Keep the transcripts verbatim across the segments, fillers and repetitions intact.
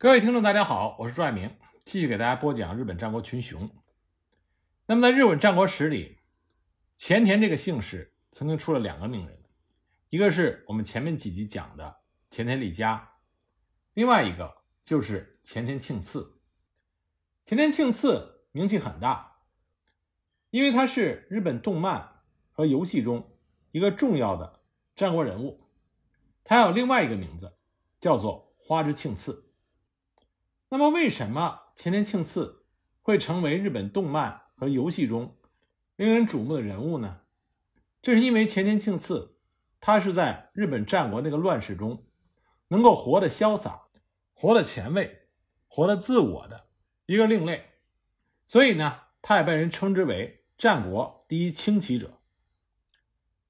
各位听众大家好，我是朱爱明，继续给大家播讲日本战国群雄。那么在日本战国史里，前田这个姓氏曾经出了两个名人，一个是我们前面几集讲的前田利家，另外一个就是前田庆次。前田庆次名气很大，因为他是日本动漫和游戏中一个重要的战国人物，他还有另外一个名字叫做花之庆次。那么为什么前田庆次会成为日本动漫和游戏中令人瞩目的人物呢？这是因为前田庆次他是在日本战国那个乱世中能够活得潇洒，活得前卫，活得自我的一个另类，所以呢他也被人称之为战国第一轻骑者。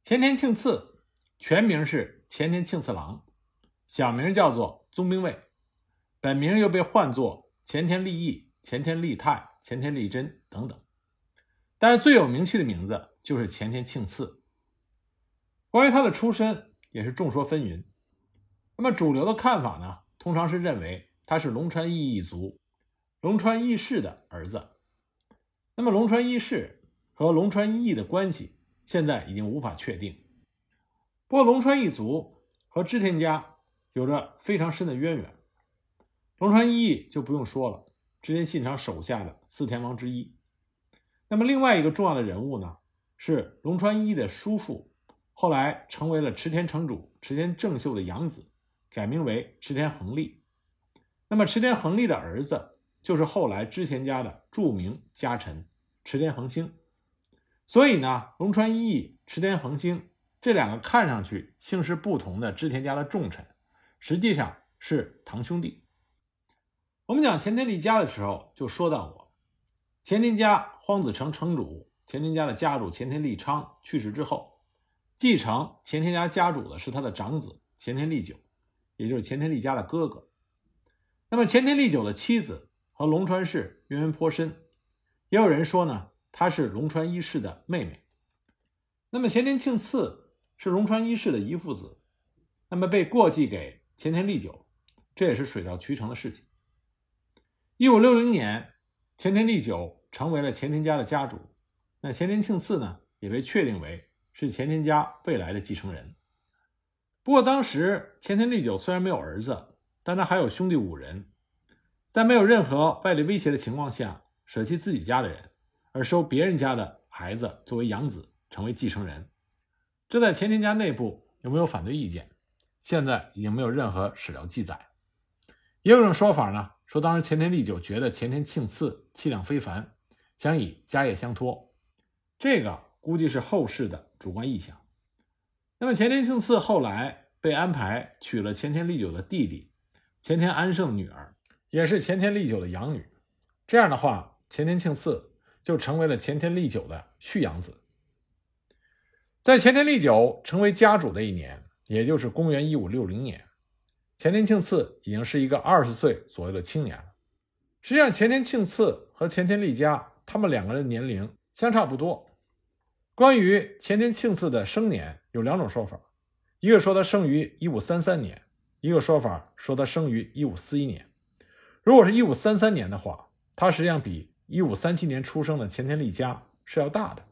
前田庆次全名是前田庆次郎，小名叫做宗兵卫，本名又被唤作前田利义、前田利泰、前田利真等等，但是最有名气的名字就是前田庆次。关于他的出身也是众说纷纭，那么主流的看法呢，通常是认为他是龙川义一族龙川义士的儿子。那么龙川义士和龙川义的关系现在已经无法确定，不过龙川义族和织田家有着非常深的渊源。龙川义义就不用说了，织田信长手下的四天王之一。那么另外一个重要的人物呢，是龙川义义的叔父，后来成为了池田城主池田正秀的养子，改名为池田恒利。那么池田恒利的儿子就是后来织田家的著名家臣池田恒兴。所以呢，龙川义义、池田恒兴这两个看上去姓氏不同的织田家的重臣，实际上是堂兄弟。我们讲前田利家的时候就说到过，前田家荒子城城主前田家的家主前田利昌去世之后，继承前田家家主的是他的长子前田利久，也就是前田利家的哥哥。那么前田利久的妻子和龙川氏渊源颇深，也有人说呢，她是龙川一氏的妹妹。那么前田庆次是龙川一氏的遗腹子，那么被过继给前田利久，这也是水到渠成的事情。一五六零年，前田利久成为了前田家的家主，那前田庆次呢，也被确定为是前田家未来的继承人。不过当时前田利久虽然没有儿子，但他还有兄弟五人，在没有任何外力威胁的情况下，舍弃自己家的人，而收别人家的孩子作为养子，成为继承人。这在前田家内部有没有反对意见，现在已经没有任何史料记载。也有一种说法呢，说当时前田利久觉得前田庆次气量非凡，想以家业相托，这个估计是后世的主观意向。那么前田庆次后来被安排娶了前田利久的弟弟前田安盛女儿，也是前田利久的养女，这样的话前田庆次就成为了前田利久的续养子。在前田利久成为家主的一年，也就是公元一五六零年，前田庆次已经是一个二十岁左右的青年了。实际上前田庆次和前田利家他们两个人的年龄相差不多。关于前田庆次的生年有两种说法，一个说他生于一五三三年，一个说法说他生于一五四一年。如果是一五三三年的话，他实际上比一五三七年出生的前田利家是要大的。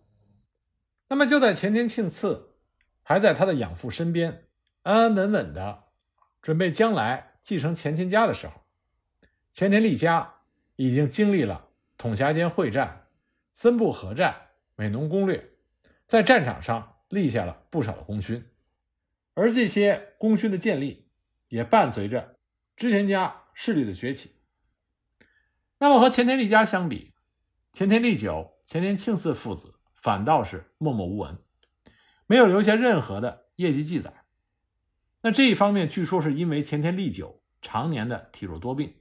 那么就在前田庆次还在他的养父身边安安稳稳的准备将来继承前田家的时候，前田利家已经经历了统辖间会战、森部合战、美浓攻略，在战场上立下了不少的功勋，而这些功勋的建立也伴随着织田家势力的崛起。那么和前田利家相比，前田利久、前田庆次父子反倒是默默无闻，没有留下任何的业绩记载。那这一方面据说是因为前田利久常年的体弱多病，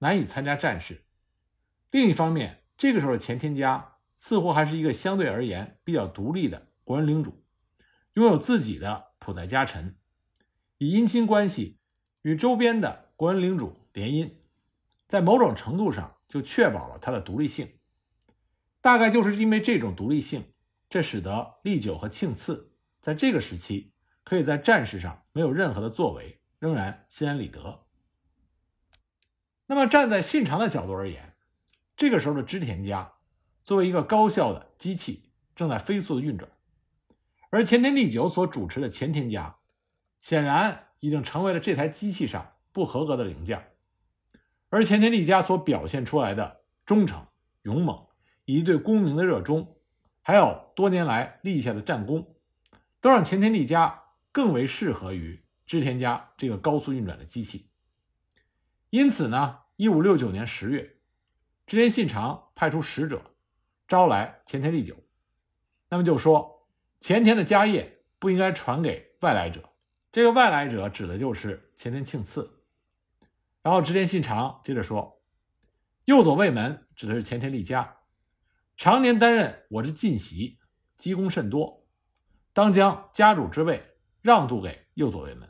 难以参加战事。另一方面，这个时候的前田家似乎还是一个相对而言比较独立的国人领主，拥有自己的普在家臣，以姻亲关系与周边的国人领主联姻，在某种程度上就确保了他的独立性。大概就是因为这种独立性，这使得利久和庆次在这个时期可以在战事上没有任何的作为，仍然心安理得。那么站在信长的角度而言，这个时候的织田家作为一个高效的机器正在飞速的运转，而前田利久所主持的前田家显然已经成为了这台机器上不合格的零件，而前田利家所表现出来的忠诚、勇猛以及对功名的热衷，还有多年来立下的战功，都让前田利家更为适合于织田家这个高速运转的机器。因此呢一五六九年十月，织田信长派出使者招来前田利久，那么就说前田的家业不应该传给外来者，这个外来者指的就是前田庆次。然后织田信长接着说，右佐卫门指的是前田利家，常年担任我之近习，积功甚多，当将家主之位让渡给右佐卫门。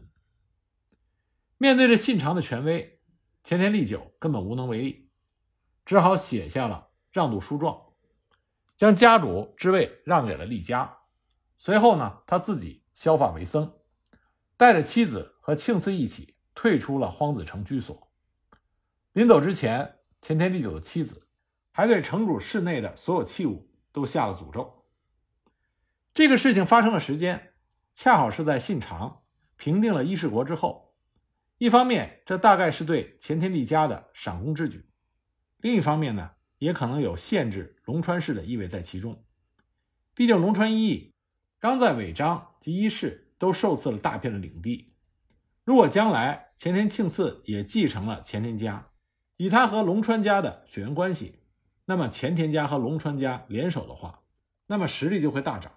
面对着信长的权威，前田利久根本无能为力，只好写下了让渡书状，将家主之位让给了利家。随后呢，他自己削发为僧，带着妻子和庆次一起退出了荒子城居所。临走之前，前田利久的妻子还对城主室内的所有器物都下了诅咒。这个事情发生的时间恰好是在信长平定了伊势国之后，一方面这大概是对前田利家的赏功之举，另一方面呢也可能有限制龙川氏的意味在其中，毕竟龙川一役、冈在尾张及伊势都受赐了大片的领地，如果将来前田庆次也继承了前田家，以他和龙川家的血缘关系，那么前田家和龙川家联手的话，那么实力就会大涨。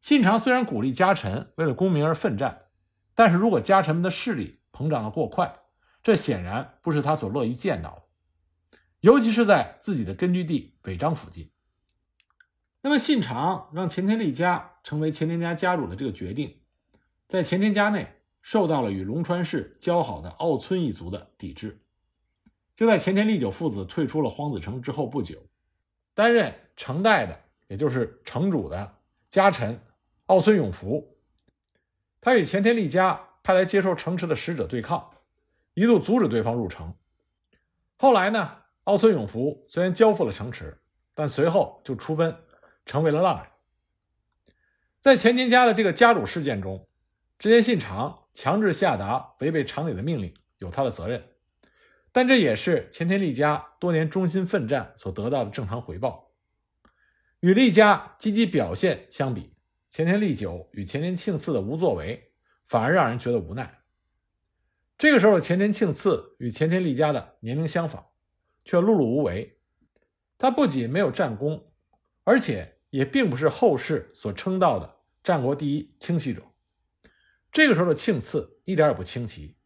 信长虽然鼓励家臣为了功名而奋战，但是如果家臣们的势力膨胀得过快，这显然不是他所乐于见到的，尤其是在自己的根据地尾张附近。那么信长让前田利家成为前田家家主的这个决定，在前田家内受到了与龙川氏交好的奥村一族的抵制。就在前田利久父子退出了荒子城之后不久，担任城代的也就是城主的家臣奥村永福，他与前田利家派来接受城池的使者对抗，一度阻止对方入城。后来呢，奥村永福虽然交付了城池，但随后就出奔，成为了浪人。在前田家的这个家主事件中，织田信长强制下达违背常理的命令，有他的责任，但这也是前田利家多年忠心奋战所得到的正常回报。与利家积极表现相比，前田利久与前田庆次的无作为反而让人觉得无奈。这个时候前田庆次与前田利家的年龄相仿，却碌碌无为，他不仅没有战功，而且也并不是后世所称道的战国第一清奇者。这个时候的庆次一点也不清奇，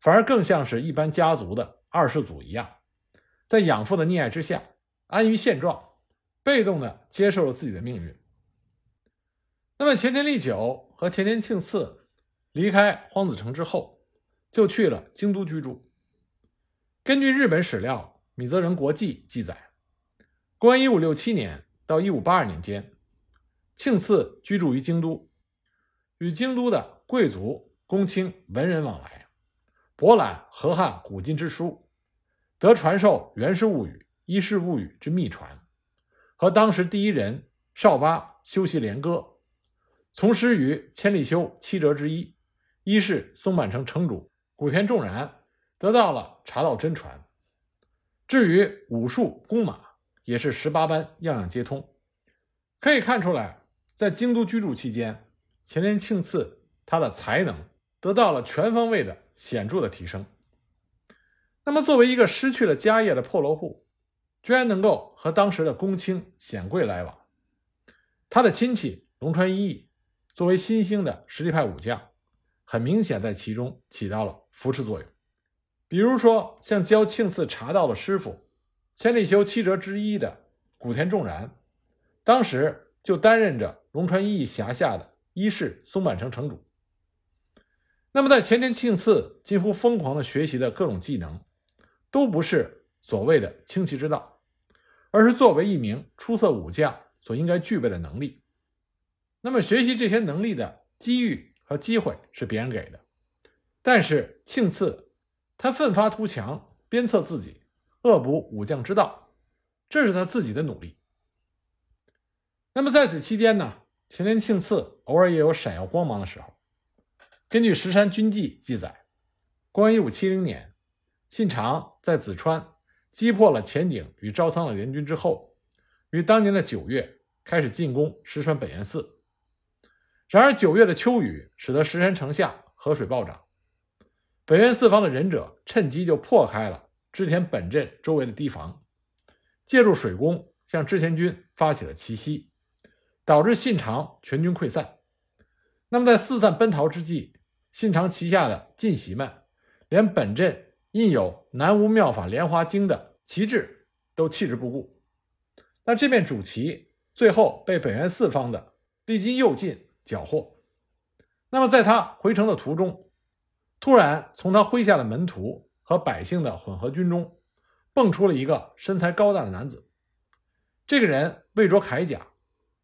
反而更像是一般家族的二世祖一样，在养父的溺爱之下安于现状，被动地接受了自己的命运。那么前田利久和前田庆次离开荒子城之后，就去了京都居住。根据日本史料米泽人国记记载，公元一五六七年到一五八二年间，庆次居住于京都，与京都的贵族、公卿、文人往来，博览河汉古今之书，得传授《源氏物语》《伊势物语》之秘传，和当时第一人少巴修习连歌，从师于千利休七哲之一伊势松阪城城主古田重然，得到了茶道真传。至于武术、弓马也是十八般样样皆通。可以看出来，在京都居住期间，前田庆次他的才能得到了全方位的显著的提升。那么作为一个失去了家业的破落户，居然能够和当时的公卿显贵来往。他的亲戚龙川一役作为新兴的实力派武将，很明显在其中起到了扶持作用。比如说像教庆次茶道的师傅千利休七哲之一的古田重然，当时就担任着龙川一役辖下的伊势松阪城城主。那么在前田庆次近乎疯狂的学习的各种技能，都不是所谓的清奇之道，而是作为一名出色武将所应该具备的能力。那么学习这些能力的机遇和机会是别人给的，但是庆次他奋发图强，鞭策自己，恶补武将之道，这是他自己的努力。那么在此期间呢，秦桧庆次偶尔也有闪耀光芒的时候。根据《石山军记》记载，公元一五七零年，信长在梓川击破了前井与朝仓的联军之后，于当年的九月开始进攻石川本愿寺。然而九月的秋雨使得石山城下河水暴涨，本愿寺方的忍者趁机就破开了织田本阵周围的堤防，借助水攻向织田军发起了奇袭，导致信长全军溃散。那么在四散奔逃之际，信长旗下的近习们连本阵印有南无妙法莲华经的旗帜都弃之不顾。那这面主旗最后被本愿寺方的利津右近缴获。那么在他回城的途中，突然从他麾下的门徒和百姓的混合军中蹦出了一个身材高大的男子。这个人未着铠甲，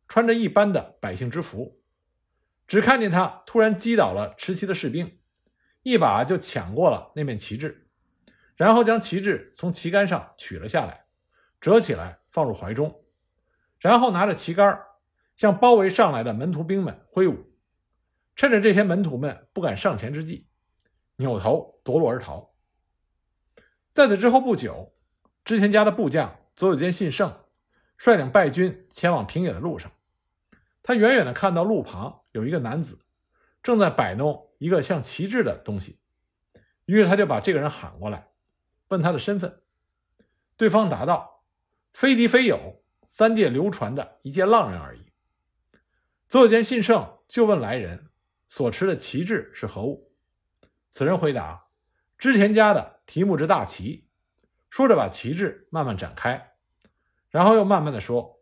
穿着一般的百姓之服，只看见他突然击倒了持旗的士兵，一把就抢过了那面旗帜，然后将旗帜从旗杆上取了下来，折起来放入怀中，然后拿着旗杆向包围上来的门徒兵们挥舞，趁着这些门徒们不敢上前之际，扭头夺路而逃。在此之后不久，织田家的部将佐久间信胜率领败军前往平野的路上，他远远地看到路旁有一个男子正在摆弄一个像旗帜的东西，于是他就把这个人喊过来，问他的身份。对方答道：“非敌非友，三界流传的一介浪人而已。”佐久间信胜就问来人所持的旗帜是何物，此人回答：“织田家的题目之大旗。”说着把旗帜慢慢展开，然后又慢慢地说：“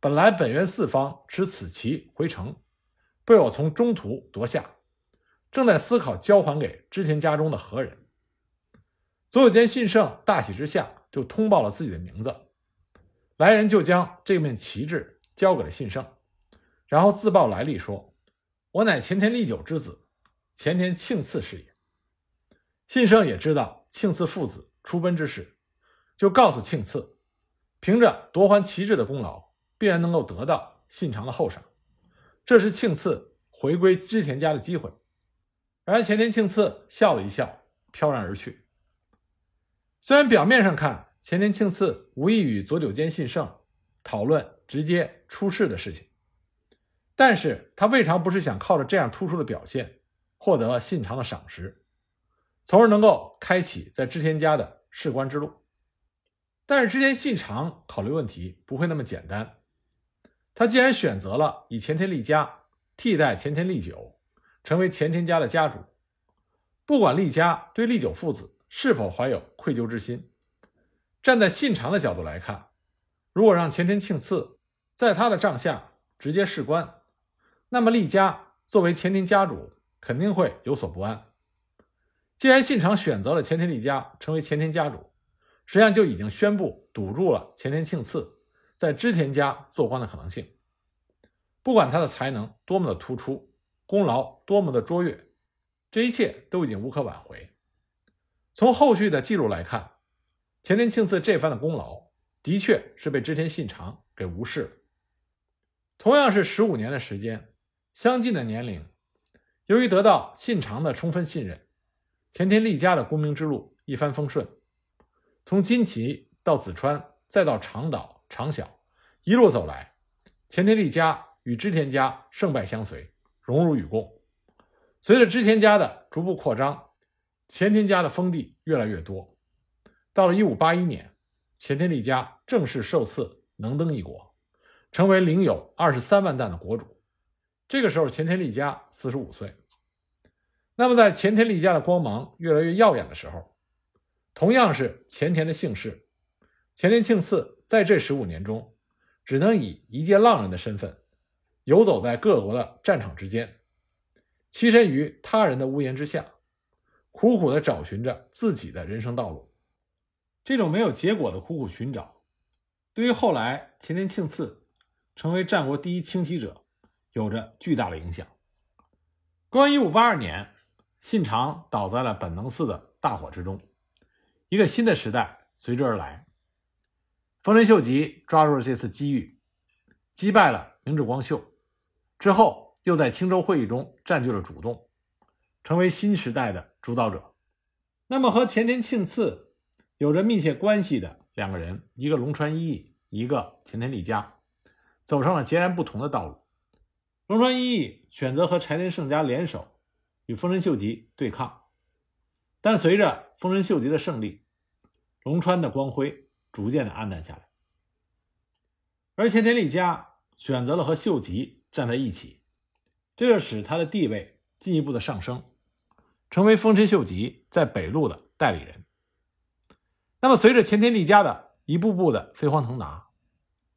本来本愿寺方持此旗回城，被我从中途夺下，正在思考交还给织田家中的何人。”佐久间信胜大喜之下就通报了自己的名字，来人就将这面旗帜交给了信胜，然后自报来历说：“我乃前田利久之子，前田庆次是也。”信胜也知道庆次父子出奔之事，就告诉庆次，凭着夺还旗帜的功劳，必然能够得到信长的厚赏，这是庆次回归织田家的机会。然而前田庆次笑了一笑，飘然而去。虽然表面上看前田庆次无意与佐久间信胜讨论直接出仕的事情，但是他未尝不是想靠着这样突出的表现获得信长的赏识，从而能够开启在织田家的仕官之路。但是织田信长考虑问题不会那么简单，他既然选择了以前田利家替代前田利久成为前田家的家主，不管利家对利久父子是否怀有愧疚之心，站在信长的角度来看，如果让前田庆次在他的帐下直接仕官，那么利家作为前田家主肯定会有所不安。既然信长选择了前田利家成为前田家主，实际上就已经宣布堵住了前田庆次在织田家做官的可能性。不管他的才能多么的突出，功劳多么的卓越，这一切都已经无可挽回。从后续的记录来看，前田庆次这番的功劳的确是被织田信长给无视了。同样是十五年的时间，相近的年龄，由于得到信长的充分信任，前田利家的功名之路一帆风顺，从金崎到梓川，再到长岛、长筱，一路走来，前田利家与织田家胜败相随，荣辱与共。随着织田家的逐步扩张，前田家的封地越来越多。到了一五八一年，前田利家正式受赐能登一国，成为领有二十三万石的国主。这个时候前田利家四十五岁。那么在前田利家的光芒越来越耀眼的时候，同样是前田的姓氏，前田庆次在这十五年中只能以一介浪人的身份游走在各国的战场之间，栖身于他人的屋檐之下，苦苦地找寻着自己的人生道路。这种没有结果的苦苦寻找，对于后来前田庆次成为战国第一轻骑者有着巨大的影响。公元一五八二年，信长倒在了本能寺的大火之中，一个新的时代随之而来。丰臣秀吉抓住了这次机遇，击败了明智光秀，之后又在青州会议中占据了主动，成为新时代的主导者。那么和前田庆次有着密切关系的两个人，一个龙川一役，一个前田利家，走上了截然不同的道路。龙川一役选择和柴田胜家联手与丰臣秀吉对抗，但随着丰臣秀吉的胜利，龙川的光辉逐渐的暗淡下来。而前田利家选择了和秀吉站在一起，这就使他的地位进一步的上升，成为丰臣秀吉在北路的代理人。那么随着前田利家的一步步的飞黄腾达，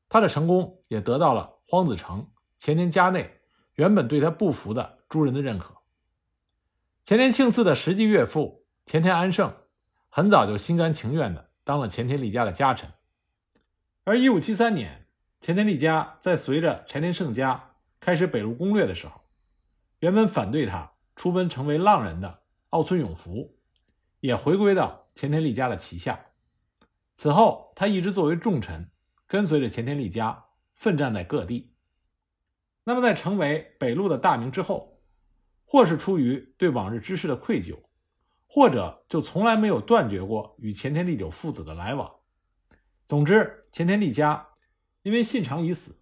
他的成功也得到了荒子城、前田家内原本对他不服的诸人的认可。前田庆次的实际岳父前田安盛很早就心甘情愿地当了前田利家的家臣，而一五七三年前田利家在随着柴田胜家开始北路攻略的时候，原本反对他出奔成为浪人的奥村永福也回归到前田利家的旗下。此后他一直作为重臣跟随着前田利家奋战在各地。那么在成为北路的大名之后，或是出于对往日之事的愧疚，或者就从来没有断绝过与前田利久父子的来往。总之前田利家因为信长已死，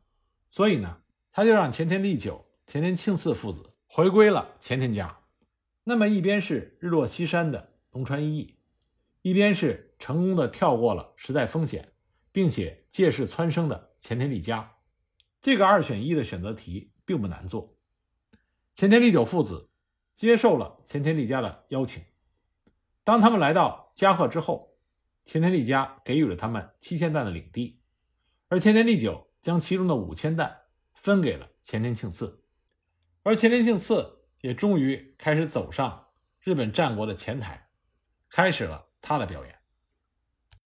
所以呢他就让前田利久、前田庆次父子回归了前田家。那么一边是日落西山的龙川一役，一边是成功的跳过了时代风险并且借势蹿升的前田利家。这个二选一的选择题并不难做。前田利久父子接受了前田利家的邀请，当他们来到加贺之后，前田利家给予了他们七千担的领地，而前田利久将其中的五千担分给了前田庆次，而前田庆次也终于开始走上日本战国的前台，开始了他的表演。